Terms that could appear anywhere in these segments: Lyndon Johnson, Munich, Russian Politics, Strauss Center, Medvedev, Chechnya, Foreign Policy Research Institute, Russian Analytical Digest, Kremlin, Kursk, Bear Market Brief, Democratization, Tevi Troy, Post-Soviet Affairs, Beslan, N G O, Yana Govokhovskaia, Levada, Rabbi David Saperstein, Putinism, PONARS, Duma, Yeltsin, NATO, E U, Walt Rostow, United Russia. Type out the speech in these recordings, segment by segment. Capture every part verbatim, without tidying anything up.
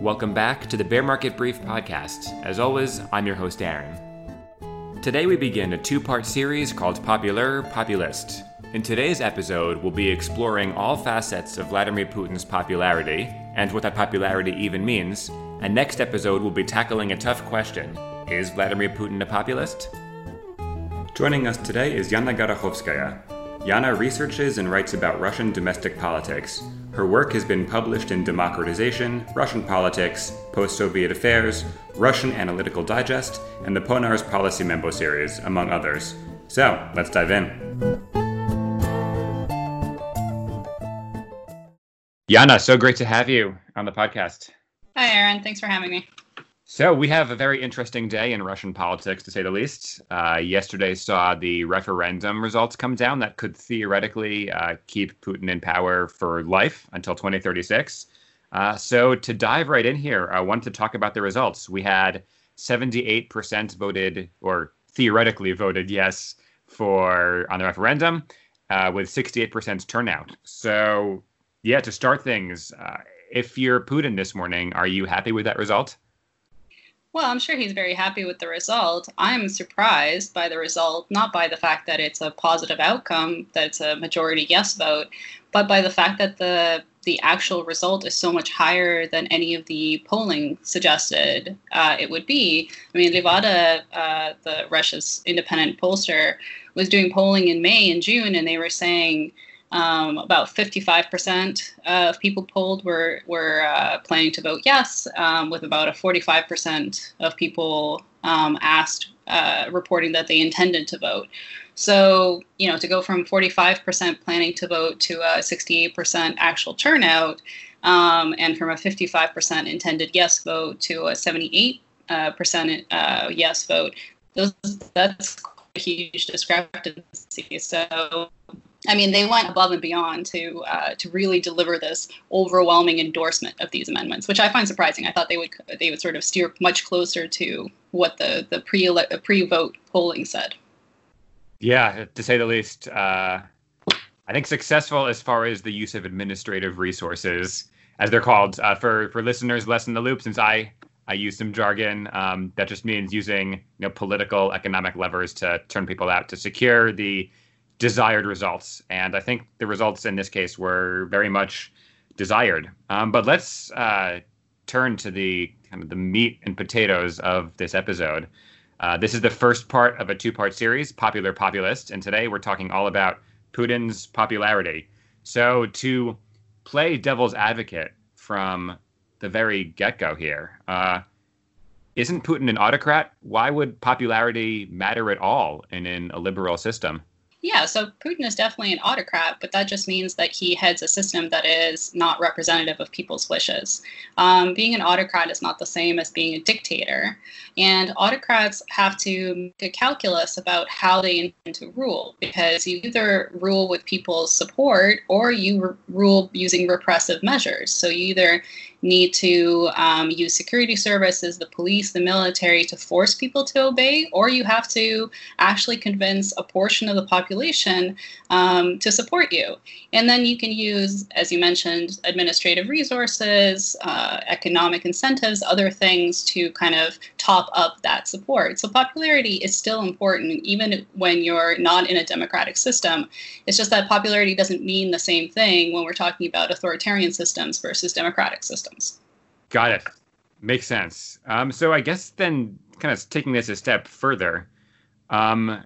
Welcome back to the Bear Market Brief podcast. As always, I'm your host, Aaron. Today we begin a two-part series called Popular Populist. In today's episode, we'll be exploring all facets of Vladimir Putin's popularity and what that popularity even means. And next episode, we'll be tackling a tough question. Is Vladimir Putin a populist? Joining us today is Yana Govokhovskaia. Yana researches and writes about Russian domestic politics. Her work has been published in Democratization, Russian Politics, Post-Soviet Affairs, Russian Analytical Digest, and the PONARS Policy Memo series, among others. So, let's dive in. Yana, so great to have you on the podcast. Hi, Aaron. Thanks for having me. So we have a very interesting day in Russian politics, to say the least. Uh, yesterday saw the referendum results come down that could theoretically uh, keep Putin in power for life until twenty thirty-six. Uh, so to dive right in here, I wanted to talk about the results. We had seventy-eight percent voted, or theoretically voted yes, for on the referendum, uh, with sixty-eight percent turnout. So yeah, to start things, uh, if you're Putin this morning, are you happy with that result? Well, I'm sure he's very happy with the result. I'm surprised by the result, not by the fact that it's a positive outcome, that it's a majority yes vote, but by the fact that the the actual result is so much higher than any of the polling suggested uh, it would be. I mean, Levada, uh, the Russia's independent pollster, was doing polling in May and June, and they were saying um, about fifty-five percent of people polled were were uh, planning to vote yes, um, with about a forty-five percent of people um, asked, uh, reporting that they intended to vote. So, you know, to go from forty-five percent planning to vote to a sixty-eight percent actual turnout, um, and from a fifty-five percent intended yes vote to a seventy-eight percent uh, yes vote, those that's quite a huge discrepancy. So, I mean, they went above and beyond to uh, to really deliver this overwhelming endorsement of these amendments, which I find surprising. I thought they would they would sort of steer much closer to what the the pre pre-vote polling said. Yeah, to say the least. Uh, I think successful as far as the use of administrative resources, as they're called. Uh, for for listeners less in the loop, since I I use some jargon, um, that just means using you know political economic levers to turn people out to secure the desired results. And I think the results in this case were very much desired. Um, but let's uh, turn to the kind of the meat and potatoes of this episode. Uh, this is the first part of a two-part series, Popular Populist. And today we're talking all about Putin's popularity. So to play devil's advocate from the very get-go here, uh, isn't Putin an autocrat? Why would popularity matter at all in, in a liberal system? Yeah, so Putin is definitely an autocrat, but that just means that he heads a system that is not representative of people's wishes. Um, being an autocrat is not the same as being a dictator, and autocrats have to make a calculus about how they intend to rule, because you either rule with people's support or you re- rule using repressive measures. So you either need to um, use security services, the police, the military to force people to obey, or you have to actually convince a portion of the population um, to support you. And then you can use, as you mentioned, administrative resources, uh, economic incentives, other things to kind of top up that support. So popularity is still important, even when you're not in a democratic system. It's just that popularity doesn't mean the same thing when we're talking about authoritarian systems versus democratic systems. Got it. Makes sense. Um, so I guess then kind of taking this a step further, um,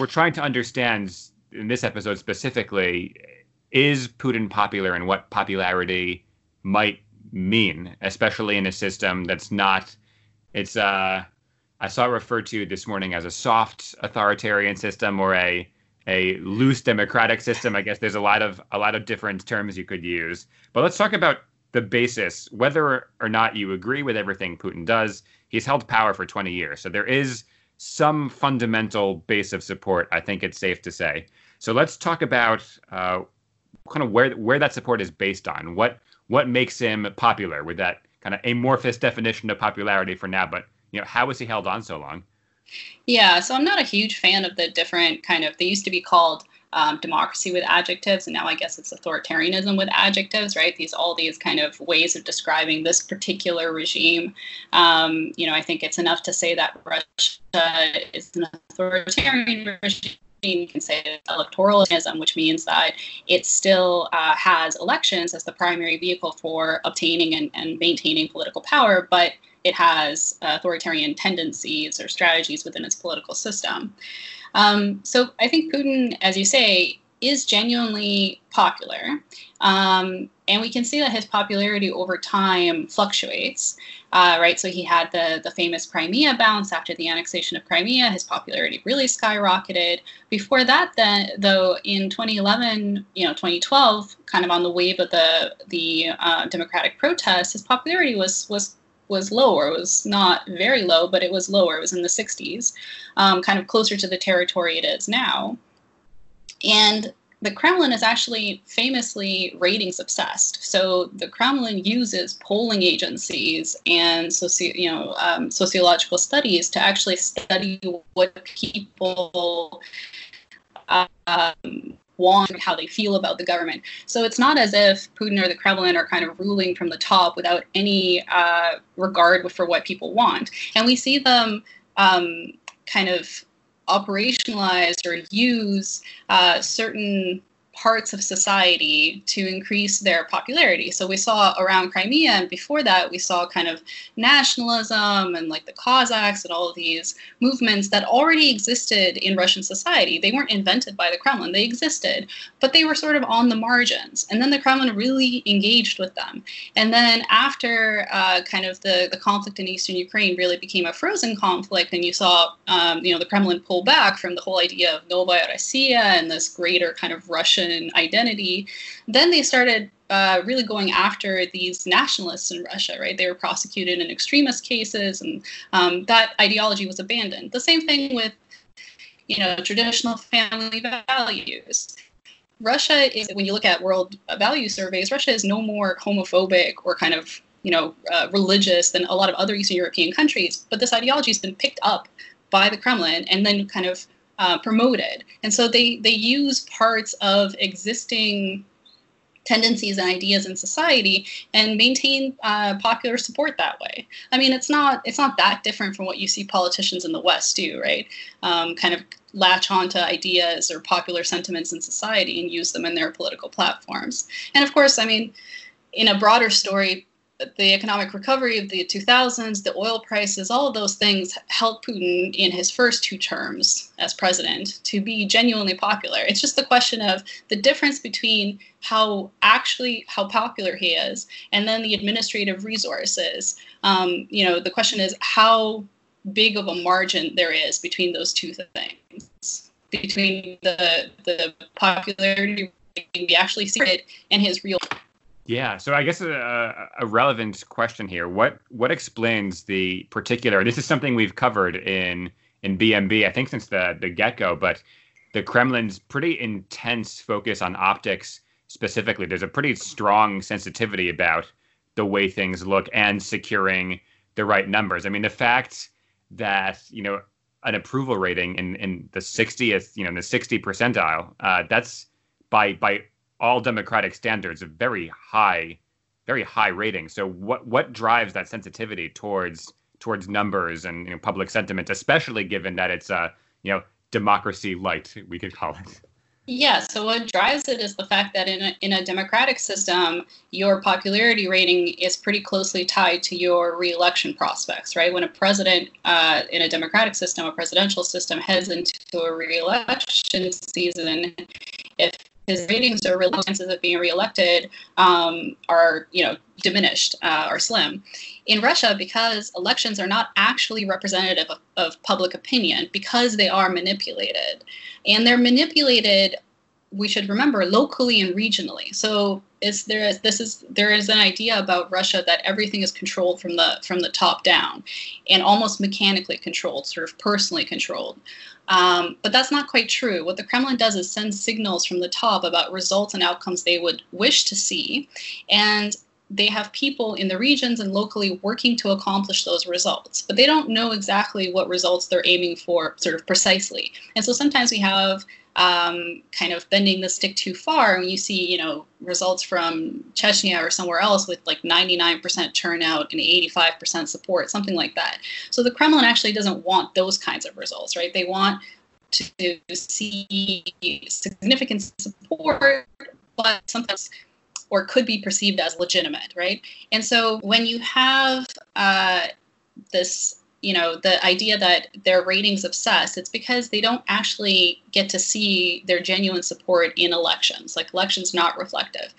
we're trying to understand in this episode specifically, is Putin popular and what popularity might mean, especially in a system that's not, it's, uh, I saw it referred to this morning as a soft authoritarian system or a a loose democratic system. I guess there's a lot of a lot of different terms you could use. But let's talk about the basis, whether or not you agree with everything Putin does. He's held power for twenty years. So there is some fundamental base of support, I think it's safe to say. So let's talk about uh, kind of where where that support is based on. What what makes him popular with that kind of amorphous definition of popularity for now? But, you know, how has he held on so long? Yeah, so I'm not a huge fan of the different kind of, they used to be called um, democracy with adjectives, and now I guess it's authoritarianism with adjectives, right? These all these kind of ways of describing this particular regime. Um, you know, I think it's enough to say that Russia is an authoritarian regime. You can say electoralism, which means that it still uh, has elections as the primary vehicle for obtaining and, and maintaining political power, but it has authoritarian tendencies or strategies within its political system. Um, so I think Putin, as you say, is genuinely popular. Um, and we can see that his popularity over time fluctuates, uh, right? So he had the, the famous Crimea bounce after the annexation of Crimea. His popularity really skyrocketed. Before that, then, though, in twenty eleven, you know, twenty twelve, kind of on the wave of the, the uh, democratic protests, his popularity was was. was lower. It was not very low, but it was lower. It was in the sixties, um, kind of closer to the territory it is now. And the Kremlin is actually famously ratings obsessed. So the Kremlin uses polling agencies and soci you know, um, sociological studies to actually study what people um, want and how they feel about the government. So it's not as if Putin or the Kremlin are kind of ruling from the top without any uh, regard for what people want. And we see them um, kind of operationalize or use uh, certain parts of society to increase their popularity. So we saw around Crimea, and before that we saw kind of nationalism and like the Cossacks and all of these movements that already existed in Russian society. They weren't invented by the Kremlin, they existed, but they were sort of on the margins. And then the Kremlin really engaged with them. And then after uh, kind of the, the conflict in Eastern Ukraine really became a frozen conflict, and you saw um, you know, the Kremlin pull back from the whole idea of Novorossiya and this greater kind of Russian identity, then they started uh, really going after these nationalists in Russia, right? They were prosecuted in extremist cases, and um, that ideology was abandoned. The same thing with, you know, traditional family values. Russia is, when you look at world value surveys, Russia is no more homophobic or kind of, you know, uh, religious than a lot of other Eastern European countries, but this ideology has been picked up by the Kremlin and then kind of Uh, promoted. And so they, they use parts of existing tendencies and ideas in society and maintain uh, popular support that way. I mean, it's not, it's not that different from what you see politicians in the West do, right? Um, kind of latch onto ideas or popular sentiments in society and use them in their political platforms. And of course, I mean, in a broader story, the economic recovery of the two thousands, the oil prices, all of those things helped Putin in his first two terms as president to be genuinely popular. It's just the question of the difference between how actually how popular he is and then the administrative resources. Um, you know, the question is how big of a margin there is between those two things, between the the popularity we actually see it and his real. Yeah, so I guess a, a relevant question here. What what explains the particular? This is something we've covered in in B M B, I think, since the the get go. But the Kremlin's pretty intense focus on optics specifically. There's a pretty strong sensitivity about the way things look and securing the right numbers. I mean, the fact that you know an approval rating in in the sixtieth, you know, in the sixty percentile, uh, that's by by. all democratic standards, a very high, very high rating. So what what drives that sensitivity towards towards numbers and you know, public sentiment, especially given that it's a you know democracy light, we could call it. Yeah. So what drives it is the fact that in a, in a democratic system, your popularity rating is pretty closely tied to your reelection prospects, right? When a president uh, in a democratic system, a presidential system, heads into a reelection season, if his ratings or chances of being reelected um, are, you know, diminished uh, or slim. In Russia, because elections are not actually representative of, of public opinion, because they are manipulated, and they're manipulated, we should remember, locally and regionally. So is there is this is there is an idea about Russia that everything is controlled from the from the top down, and almost mechanically controlled, sort of personally controlled. Um, but that's not quite true. What the Kremlin does is send signals from the top about results and outcomes they would wish to see. And they have people in the regions and locally working to accomplish those results. But they don't know exactly what results they're aiming for sort of precisely. And so sometimes we have um, kind of bending the stick too far. When you see, you know, results from Chechnya or somewhere else with like ninety-nine percent turnout and eighty-five percent support, something like that. So the Kremlin actually doesn't want those kinds of results, right? They want to see significant support, but sometimes, or could be perceived as legitimate, right? And so when you have uh, this, you know, the idea that their ratings obsessed, it's because they don't actually get to see their genuine support in elections, like elections not reflective.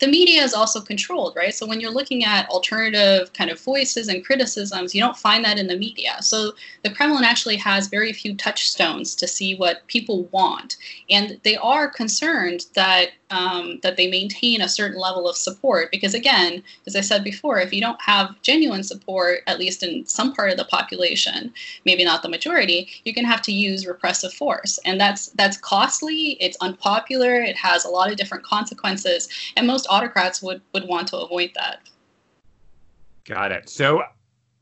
The media is also controlled, right? So when you're looking at alternative kind of voices and criticisms, you don't find that in the media. So the Kremlin actually has very few touchstones to see what people want. And they are concerned that um, that they maintain a certain level of support, because again, as I said before, if you don't have genuine support, at least in some part of the population, population, maybe not the majority, you're going to have to use repressive force. And that's that's costly, it's unpopular, it has a lot of different consequences, and most autocrats would, would want to avoid that. Got it. So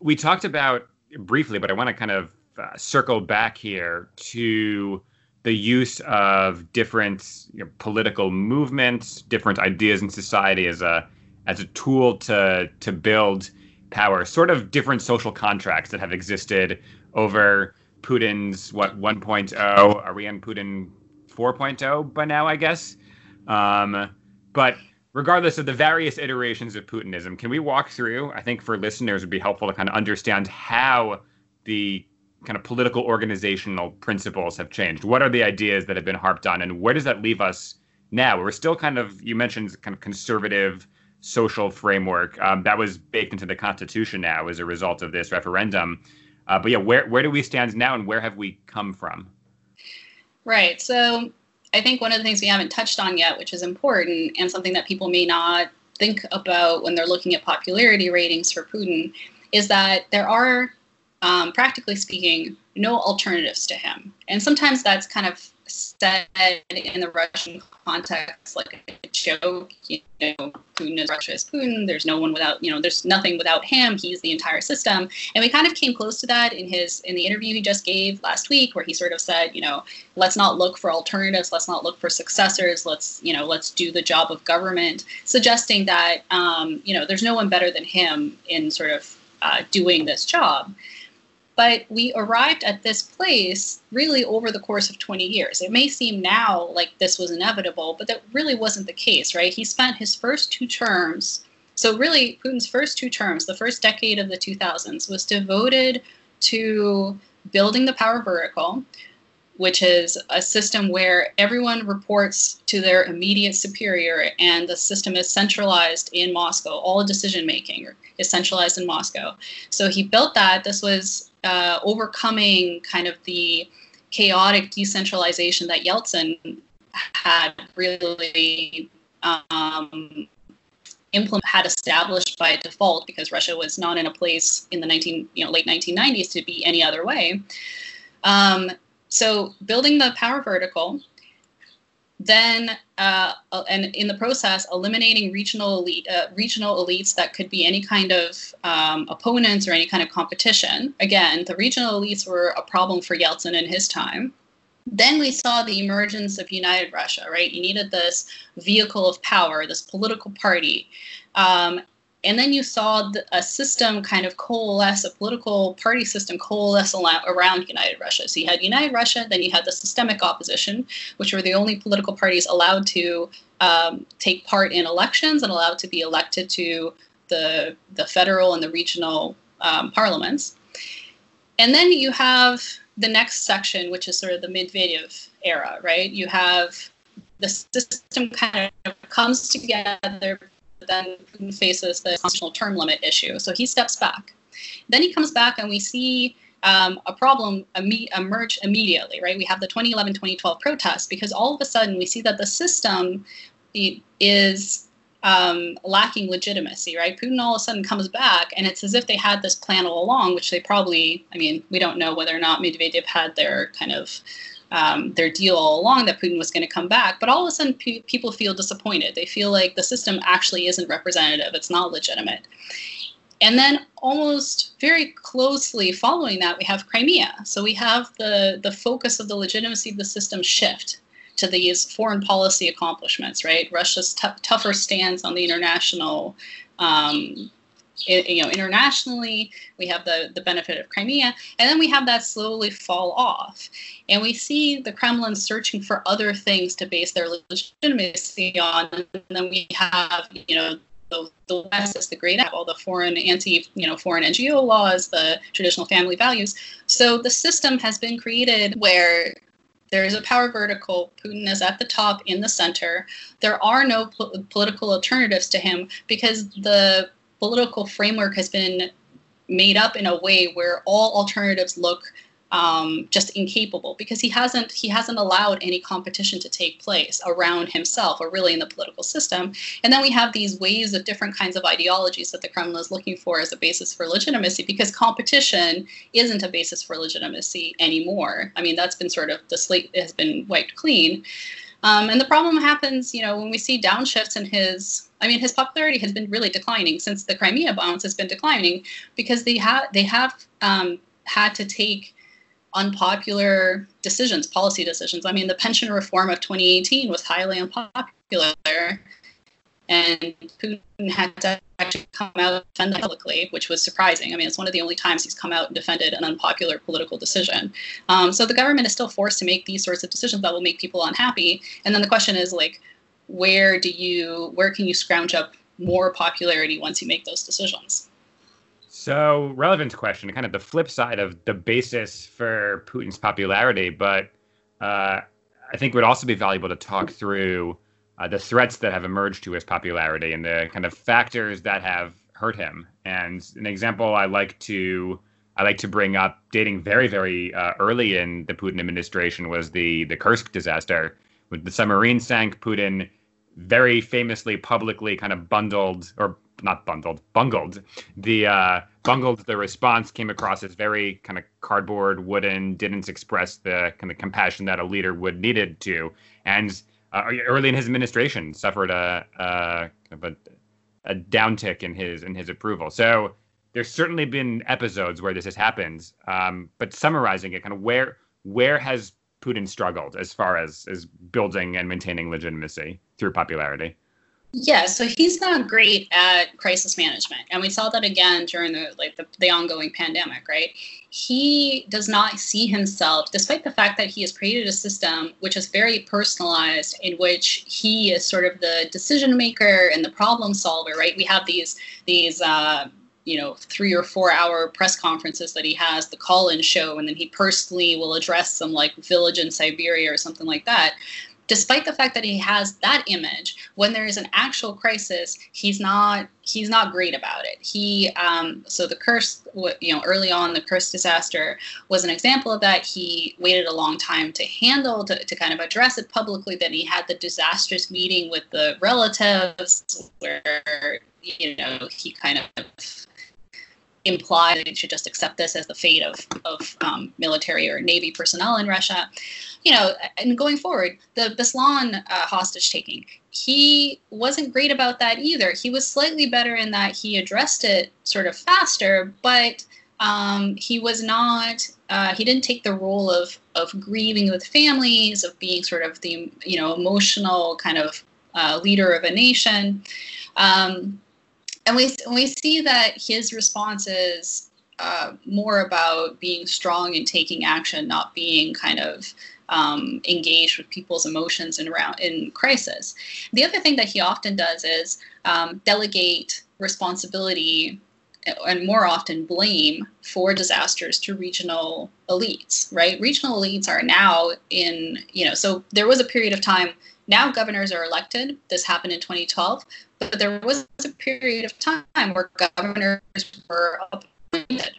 we talked about briefly, but I want to kind of uh, circle back here to the use of different, you know, political movements, different ideas in society as a as a tool to to build power, sort of different social contracts that have existed over Putin's, what, one point oh? Are we on Putin four point oh by now, I guess? Um, but regardless of the various iterations of Putinism, can we walk through, I think for listeners, it would be helpful to kind of understand how the kind of political organizational principles have changed. What are the ideas that have been harped on, and where does that leave us now? We're still kind of, you mentioned kind of conservative social framework um, that was baked into the Constitution now as a result of this referendum. Uh, but yeah, where where do we stand now, and where have we come from? Right. So I think one of the things we haven't touched on yet, which is important and something that people may not think about when they're looking at popularity ratings for Putin, is that there are, um, practically speaking, no alternatives to him. And sometimes that's kind of said in the Russian context like a joke, you know, Putin is Russia is Putin, there's no one without, you know, there's nothing without him, he's the entire system. And we kind of came close to that in his, in the interview he just gave last week, where he sort of said, you know, let's not look for alternatives, let's not look for successors, let's, you know, let's do the job of government, suggesting that, um, you know, there's no one better than him in sort of uh, doing this job. But we arrived at this place really over the course of twenty years. It may seem now like this was inevitable, but that really wasn't the case, right? He spent his first two terms. So really, Putin's first two terms, the first decade of the two thousands, was devoted to building the power vertical, which is a system where everyone reports to their immediate superior, and the system is centralized in Moscow. All decision-making is centralized in Moscow. So he built that. This was uh, overcoming kind of the chaotic decentralization that Yeltsin had really um, implement had established by default, because Russia was not in a place in the nineteen, you know, late nineteen nineties to be any other way. Um, So building the power vertical, then uh, and in the process eliminating regional elite, uh, regional elites that could be any kind of um, opponents or any kind of competition. Again, the regional elites were a problem for Yeltsin in his time. Then we saw the emergence of United Russia, right? You needed this vehicle of power, this political party. Um, And then you saw a system kind of coalesce, a political party system coalesce around United Russia. So you had United Russia, then you had the systemic opposition, which were the only political parties allowed to um, take part in elections and allowed to be elected to the, the federal and the regional um, parliaments. And then you have the next section, which is sort of the Medvedev era, right? You have the system kind of comes together, then Putin faces the constitutional term limit issue. So he steps back. Then he comes back, and we see um, a problem imme- emerge immediately, right? We have the twenty eleven twenty twelve protests, because all of a sudden we see that the system is um, lacking legitimacy, right? Putin all of a sudden comes back, and it's as if they had this plan all along, which they probably, I mean, we don't know whether or not Medvedev had their kind of Um, their deal all along that Putin was going to come back. But all of a sudden, pe- people feel disappointed. They feel like the system actually isn't representative. It's not legitimate. And then almost very closely following that, we have Crimea. So we have the, the focus of the legitimacy of the system shift. to these foreign policy accomplishments, right? Russia's t tougher stance on the international, um, it, you know, internationally. We have the, the benefit of Crimea, and then we have that slowly fall off. And we see the Kremlin searching for other things to base their legitimacy on, and then we have, you know, The, the West is the great all the foreign anti, you know, foreign N G O laws, the traditional family values. So the system has been created where there is a power vertical. Putin is at the top, in the center. There are no pol political alternatives to him because the political framework has been made up in a way where all alternatives look um, just incapable, because he hasn't he hasn't allowed any competition to take place around himself or really in the political system. And then we have these waves of different kinds of ideologies that the Kremlin is looking for as a basis for legitimacy, because competition isn't a basis for legitimacy anymore. I mean, that's been sort of, the slate has been wiped clean. Um, and the problem happens, you know, when we see downshifts in his, I mean, his popularity has been really declining since the Crimea bounce has been declining, because they have, they have um, had to take unpopular decisions, policy decisions. I mean, the pension reform of twenty eighteen was highly unpopular, and Putin had to actually come out and defend it publicly, which was surprising. I mean, it's one of the only times he's come out and defended an unpopular political decision. Um, so the government is still forced to make these sorts of decisions that will make people unhappy. And then the question is, like, where do you, where can you scrounge up more popularity once you make those decisions? So relevant question, kind of the flip side of the basis for Putin's popularity, but uh, I think it would also be valuable to talk through uh, the threats that have emerged to his popularity and the kind of factors that have hurt him. And an example I like to I like to bring up, dating very, very uh, early in the Putin administration, was the the Kursk disaster. When the submarine sank, Putin very famously publicly kind of bundled or not bundled, bungled. The uh, bungled the response, came across as very kind of cardboard, wooden, didn't express the kind of compassion that a leader would needed to. And uh, early in his administration, suffered a, a, a a downtick in his in his approval. So there's certainly been episodes where this has happened. Um, but summarizing it, kind of where where has Putin struggled as far as as building and maintaining legitimacy through popularity? Yeah, so he's not great at crisis management, and we saw that again during the like the, the ongoing pandemic, right? He does not see himself, despite the fact that he has created a system which is very personalized, in which he is sort of the decision maker and the problem solver, right? We have these these uh, you know, three or four hour press conferences that he has, the call-in show, and then he personally will address some like village in Siberia or something like that. Despite the fact that he has that image, when there is an actual crisis, he's not he's not great about it. He um, so the curse, you know, early on the curse disaster was an example of that. He waited a long time to handle to, to kind of address it publicly. Then he had the disastrous meeting with the relatives, where you know he kind of implied that he should just accept this as the fate of of um, military or navy personnel in Russia. You know, and going forward, the Beslan uh, hostage taking, he wasn't great about that either. He was slightly better in that he addressed it sort of faster, but um, he was not, uh, he didn't take the role of, of grieving with families, of being sort of the, you know, emotional kind of uh, leader of a nation. Um, and we, we see that his response is uh, more about being strong and taking action, not being kind of Um, engaged with people's emotions in, around, in crisis. The other thing that he often does is um, delegate responsibility and more often blame for disasters to regional elites, right? Regional elites are now in, you know, so there was a period of time, now governors are elected. This happened in twenty twelve, but there was a period of time where governors were appointed.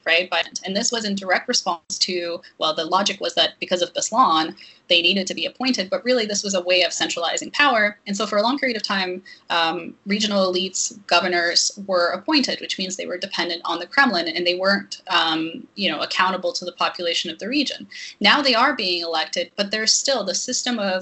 Right, but and this was in direct response to, well, the logic was that because of Beslan, they needed to be appointed, but really this was a way of centralizing power. And so for a long period of time, um, regional elites, governors were appointed, which means they were dependent on the Kremlin and they weren't, um, you know, accountable to the population of the region. Now they are being elected, but there's still the system of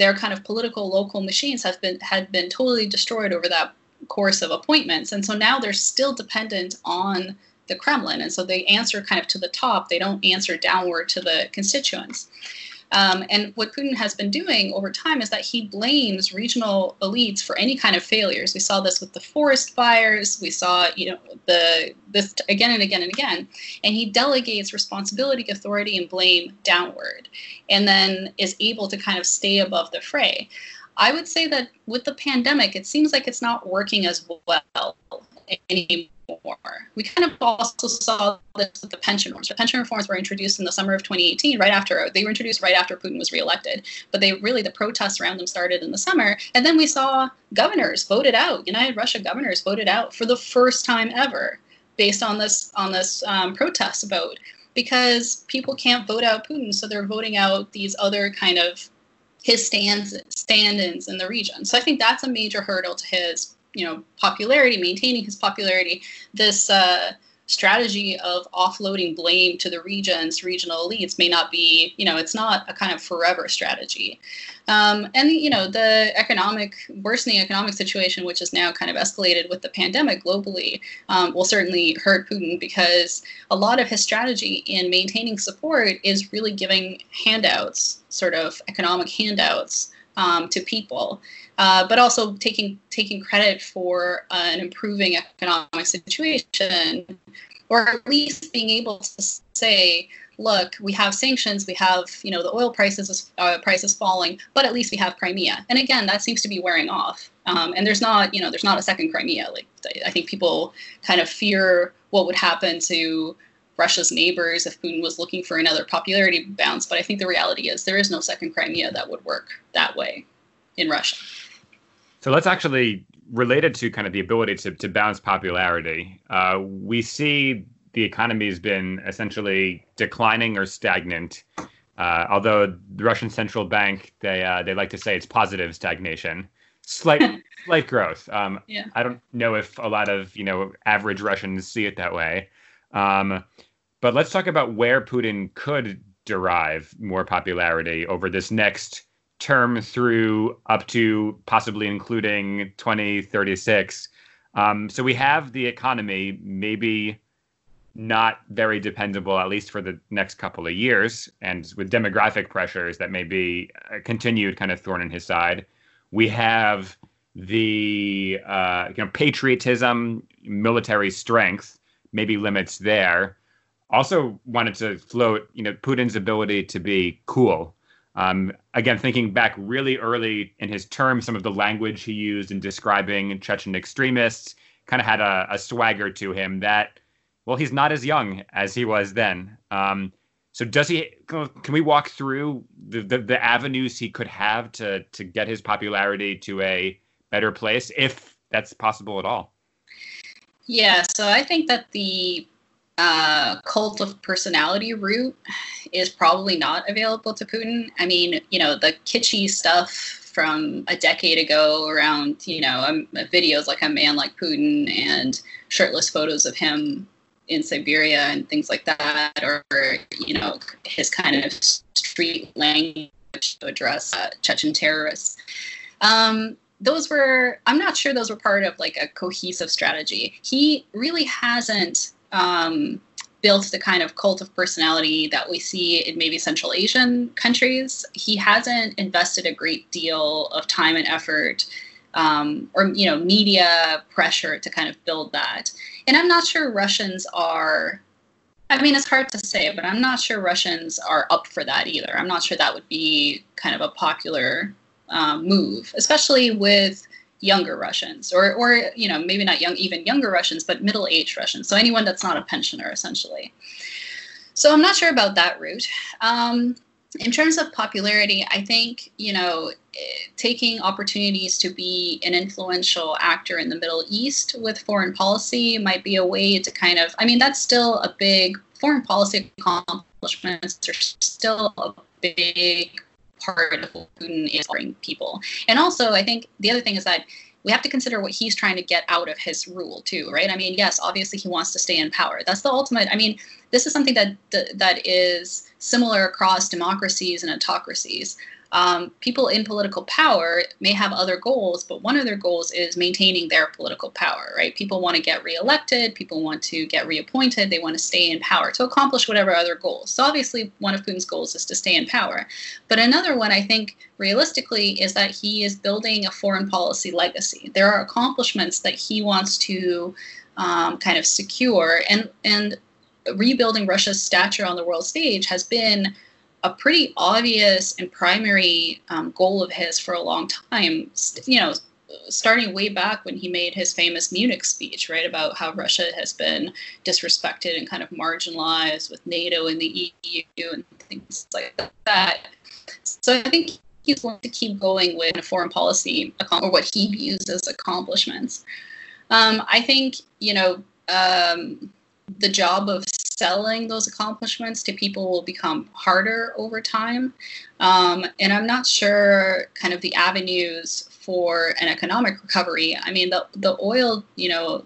their kind of political local machines have been had been totally destroyed over that course of appointments, and so now they're still dependent on the Kremlin, and so they answer kind of to the top. They don't answer downward to the constituents. Um, and what Putin has been doing over time is that he blames regional elites for any kind of failures. We saw this with the forest fires. We saw, you know, the this again and again and again. And he delegates responsibility, authority, and blame downward, and then is able to kind of stay above the fray. I would say that with the pandemic, it seems like it's not working as well anymore. We kind of also saw this with the pension reforms. The pension reforms were introduced in the summer of twenty eighteen, right after they were introduced right after Putin was reelected. But they really, the protests around them started in the summer. And then we saw governors voted out, United Russia governors voted out for the first time ever based on this, on this um, protest vote, because people can't vote out Putin. So they're voting out these other kind of his stands, stand-ins in the region. So I think that's a major hurdle to his, you know, popularity, maintaining his popularity, this uh, strategy of offloading blame to the regions, regional elites may not be, you know, it's not a kind of forever strategy. Um, and, you know, the economic, worsening economic situation, which is now kind of escalated with the pandemic globally, um, will certainly hurt Putin, because a lot of his strategy in maintaining support is really giving handouts, sort of economic handouts, um, to people. Uh, but also taking taking credit for uh, an improving economic situation, or at least being able to say, look, we have sanctions, we have, you know, the oil prices uh, prices falling, but at least we have Crimea. And again, that seems to be wearing off. Um, and there's not, you know, there's not a second Crimea. Like, I think people kind of fear what would happen to Russia's neighbors if Putin was looking for another popularity bounce. But I think the reality is there is no second Crimea that would work that way in Russia. So let's actually relate it to kind of the ability to, to bounce popularity. Uh, we see the economy has been essentially declining or stagnant, uh, although the Russian central bank, they uh, they like to say it's positive stagnation, slight slight growth. Um, yeah. I don't know if a lot of, you know, average Russians see it that way. Um, but let's talk about where Putin could derive more popularity over this next term through up to possibly including twenty thirty-six. Um, so we have the economy maybe not very dependable, at least for the next couple of years. And with demographic pressures, that may be a continued kind of thorn in his side. We have the uh, you know, patriotism, military strength, maybe limits there. Also wanted to float, you know, Putin's ability to be cool. Um, again, thinking back really early in his term, some of the language he used in describing Chechen extremists kind of had a, a swagger to him that, well, he's not as young as he was then. Um, so does he, can we walk through the, the, the avenues he could have to, to get his popularity to a better place, if that's possible at all? Yeah, so I think that the Uh, cult of personality route is probably not available to Putin. I mean, you know, the kitschy stuff from a decade ago around, you know, um, videos like A Man Like Putin and shirtless photos of him in Siberia and things like that, or, you know, his kind of street language to address uh, Chechen terrorists. Um, those were, I'm not sure those were part of like a cohesive strategy. He really hasn't Um, built the kind of cult of personality that we see in maybe Central Asian countries. He hasn't invested a great deal of time and effort, um, or, you know, media pressure to kind of build that. And I'm not sure Russians are, I mean, it's hard to say, but I'm not sure Russians are up for that either. I'm not sure that would be kind of a popular um, move, especially with younger Russians, or, or, you know, maybe not young, even younger Russians, but middle-aged Russians. So anyone that's not a pensioner, essentially. So I'm not sure about that route. Um, in terms of popularity, I think, you know, taking opportunities to be an influential actor in the Middle East with foreign policy might be a way to kind of, I mean, that's still a big, foreign policy accomplishments are still a big part of Putin is offering people. And also, I think the other thing is that we have to consider what he's trying to get out of his rule too, right? I mean, yes, obviously he wants to stay in power. That's the ultimate. I mean, this is something that that is similar across democracies and autocracies. um, people in political power may have other goals, but one of their goals is maintaining their political power, right? People want to get reelected, people want to get reappointed, they want to stay in power to accomplish whatever other goals. So obviously one of Putin's goals is to stay in power. But another one, I think, realistically, is that he is building a foreign policy legacy. There are accomplishments that he wants to um, kind of secure, and, and rebuilding Russia's stature on the world stage has been a pretty obvious and primary um, goal of his for a long time, you know, starting way back when he made his famous Munich speech, right, about how Russia has been disrespected and kind of marginalized with NATO and the E U and things like that. So I think he's going to keep going with a foreign policy, or what he views as accomplishments. Um, I think, you know, um, the job of selling those accomplishments to people will become harder over time. Um, and I'm not sure kind of the avenues for an economic recovery. I mean, the, the oil, you know,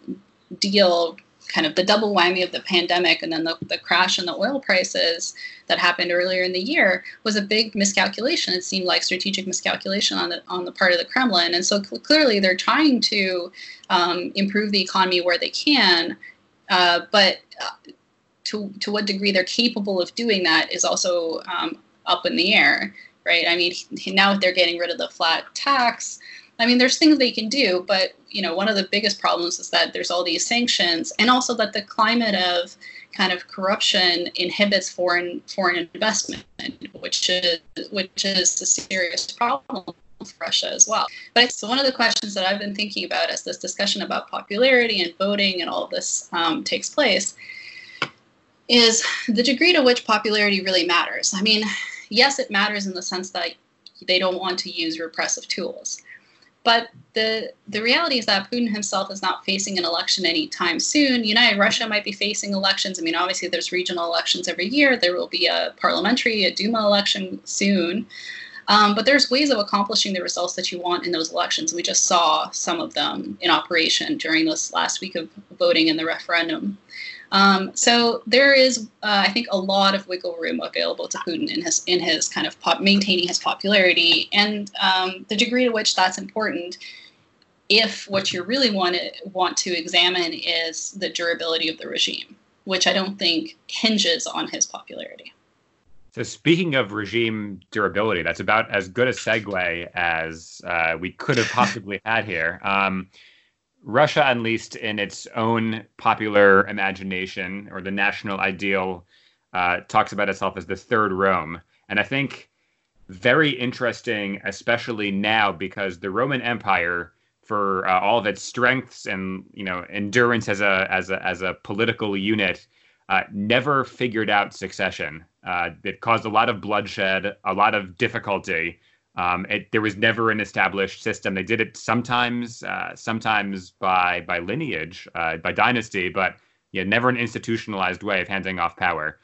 deal, kind of the double whammy of the pandemic and then the, the crash in the oil prices that happened earlier in the year was a big miscalculation. It seemed like strategic miscalculation on the on the part of the Kremlin. And so clearly they're trying to um, improve the economy where they can, uh, but to, to what degree they're capable of doing that is also um, up in the air, right? I mean, now they're getting rid of the flat tax. I mean, there's things they can do, but, you know, one of the biggest problems is that there's all these sanctions, and also that the climate of kind of corruption inhibits foreign foreign investment, which is which is a serious problem for Russia as well. But so one of the questions that I've been thinking about as this discussion about popularity and voting and all of this um, takes place is the degree to which popularity really matters. I mean, yes, it matters in the sense that they don't want to use repressive tools. But the the reality is that Putin himself is not facing an election anytime soon. United Russia might be facing elections. I mean, obviously, there's regional elections every year. There will be a parliamentary, a Duma election soon. Um, but there's ways of accomplishing the results that you want in those elections. We just saw some of them in operation during this last week of voting in the referendum. Um, so there is, uh, I think, a lot of wiggle room available to Putin in his in his kind of pop, maintaining his popularity, and um, the degree to which that's important, if what you really want to want to examine is the durability of the regime, which I don't think hinges on his popularity. So speaking of regime durability, that's about as good a segue as uh, we could have possibly had here. Um, Russia unleashed in its own popular imagination, or the national ideal, uh, talks about itself as the third Rome. And I think very interesting, especially now, because the Roman Empire, for uh, all of its strengths and, you know, endurance as a as a, as a political unit, uh, never figured out succession. Uh, it caused a lot of bloodshed, a lot of difficulty. Um, it, there was never an established system. They did it sometimes, uh, sometimes by by lineage, uh, by dynasty, but yeah, never an institutionalized way of handing off power.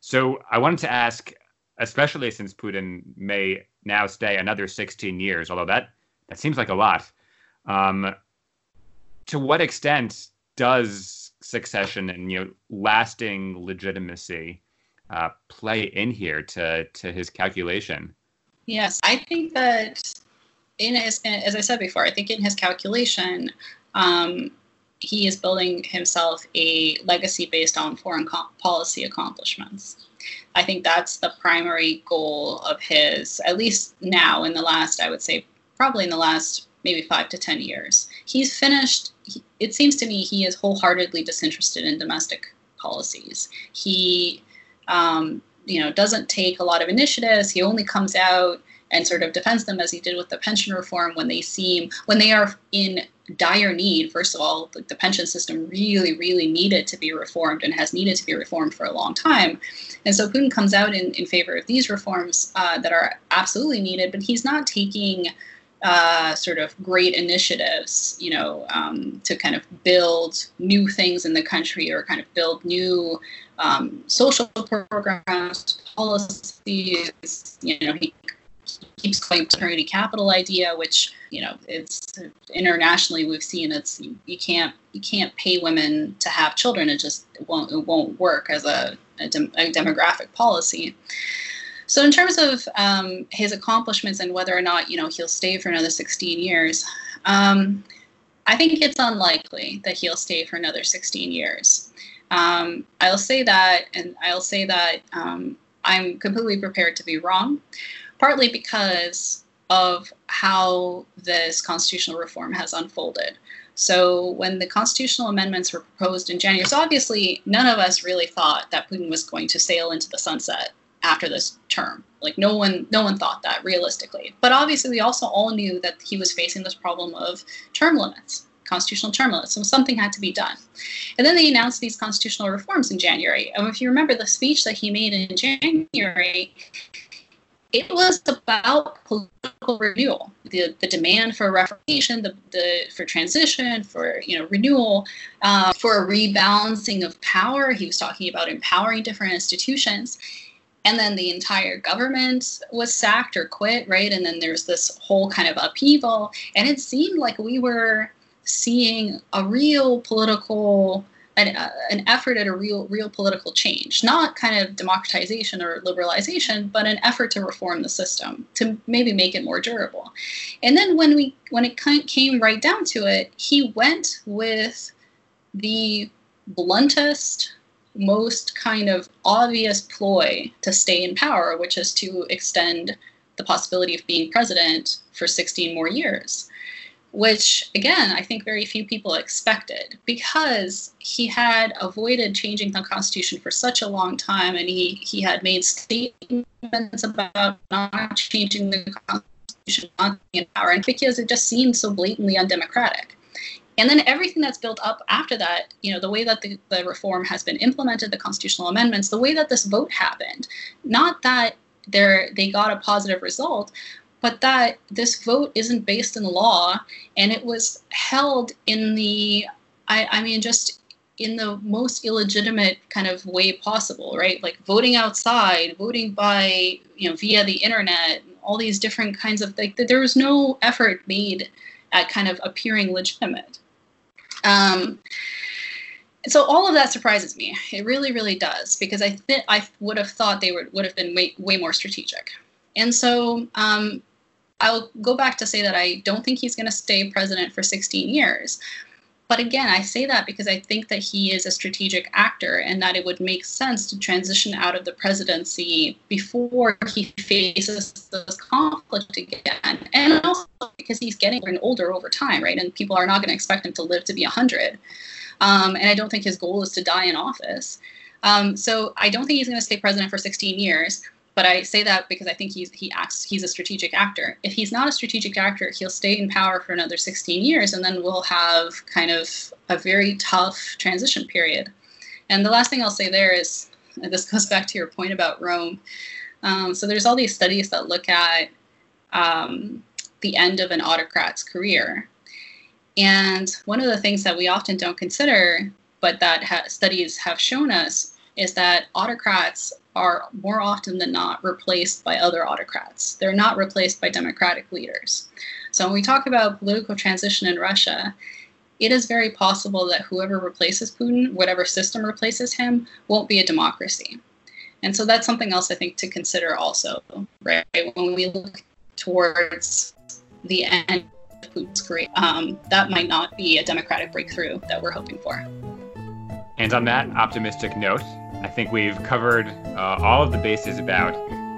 So I wanted to ask, especially since Putin may now stay another sixteen years, although that that seems like a lot. Um, to what extent does succession and, you know, lasting legitimacy uh, play in here to to his calculation? Yes, I think that, in his, as I said before, I think in his calculation, um, he is building himself a legacy based on foreign policy accomplishments. I think that's the primary goal of his, at least now in the last, I would say, probably in the last maybe five to ten years. He's finished, it seems to me, he is wholeheartedly disinterested in domestic policies. He... Um, you know, doesn't take a lot of initiatives. He only comes out and sort of defends them, as he did with the pension reform, when they seem, when they are in dire need. First of all, the, the pension system really, really needed to be reformed, and has needed to be reformed for a long time. And so Putin comes out in, in favor of these reforms uh, that are absolutely needed, but he's not taking uh, sort of great initiatives, you know, um, to kind of build new things in the country, or kind of build new Um, social programs, policies. You know, he keeps going to the capital idea, which, you know, it's internationally we've seen it's you can't you can't pay women to have children. It just won't it won't work as a, a, dem, a demographic policy. So in terms of um, his accomplishments and whether or not, you know, he'll stay for another sixteen years, um, I think it's unlikely that he'll stay for another sixteen years. Um, I'll say that, and I'll say that um, I'm completely prepared to be wrong, partly because of how this constitutional reform has unfolded. So when the constitutional amendments were proposed in January, so obviously none of us really thought that Putin was going to sail into the sunset after this term. Like no one, no one thought that realistically. But obviously we also all knew that he was facing this problem of term limits, constitutional term limits. So something had to be done. And then they announced these constitutional reforms in January. And if you remember the speech that he made in January, it was about political renewal, the, the demand for reformation, the, the for transition, for you know renewal, uh, for a rebalancing of power. He was talking about empowering different institutions. And then the entire government was sacked or quit, right? And then there's this whole kind of upheaval. And it seemed like we were seeing a real political, an, uh, an effort at a real, real political change, not kind of democratization or liberalization, but an effort to reform the system, to maybe make it more durable. And then when we, when it came right down to it, he went with the bluntest, most kind of obvious ploy to stay in power, which is to extend the possibility of being president for sixteen more years, which, again, I think very few people expected, because he had avoided changing the Constitution for such a long time, and he, he had made statements about not changing the Constitution, not being in power, and because it just seemed so blatantly undemocratic. And then everything that's built up after that, you know, the way that the, the reform has been implemented, the constitutional amendments, the way that this vote happened, not that they're, they got a positive result, but that this vote isn't based in law, and it was held in the, I, I mean, just in the most illegitimate kind of way possible, right? Like voting outside, voting by, you know, via the internet, all these different kinds of, like, there was no effort made at kind of appearing legitimate. Um, so all of that surprises me. It really, really does, because I think I would have thought they would would have been way, way more strategic. And so um, I'll go back to say that I don't think he's going to stay president for sixteen years. But again, I say that because I think that he is a strategic actor, and that it would make sense to transition out of the presidency before he faces this conflict again. And also because he's getting older over time, right? And people are not going to expect him to live to be one hundred. Um, and I don't think his goal is to die in office. Um, so I don't think he's going to stay president for sixteen years. But I say that because I think he's, he acts, he's a strategic actor. If he's not a strategic actor, he'll stay in power for another sixteen years, and then we'll have kind of a very tough transition period. And the last thing I'll say there is, and this goes back to your point about Rome. Um, so there's all these studies that look at um, the end of an autocrat's career. And one of the things that we often don't consider, but that ha- studies have shown us, is that autocrats are more often than not replaced by other autocrats. They're not replaced by democratic leaders. So when we talk about political transition in Russia, it is very possible that whoever replaces Putin, whatever system replaces him, won't be a democracy. And so that's something else I think to consider also, right? When we look towards the end of Putin's career, um, that might not be a democratic breakthrough that we're hoping for. And on that optimistic note, I think we've covered uh, all of the bases about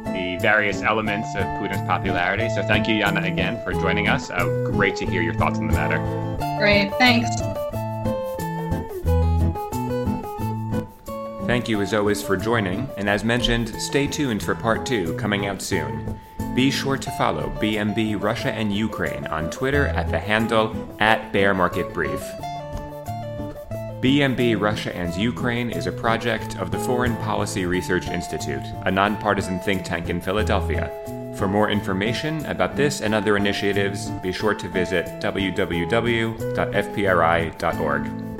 the various elements of Putin's popularity. So thank you, Yana, again for joining us. Uh, great to hear your thoughts on the matter. Great, thanks. Thank you, as always, for joining. And as mentioned, stay tuned for part two coming out soon. Be sure to follow B M B Russia and Ukraine on Twitter at the handle at Bear Market Brief. B M B Russia and Ukraine is a project of the Foreign Policy Research Institute, a nonpartisan think tank in Philadelphia. For more information about this and other initiatives, be sure to visit w w w dot f p r i dot org.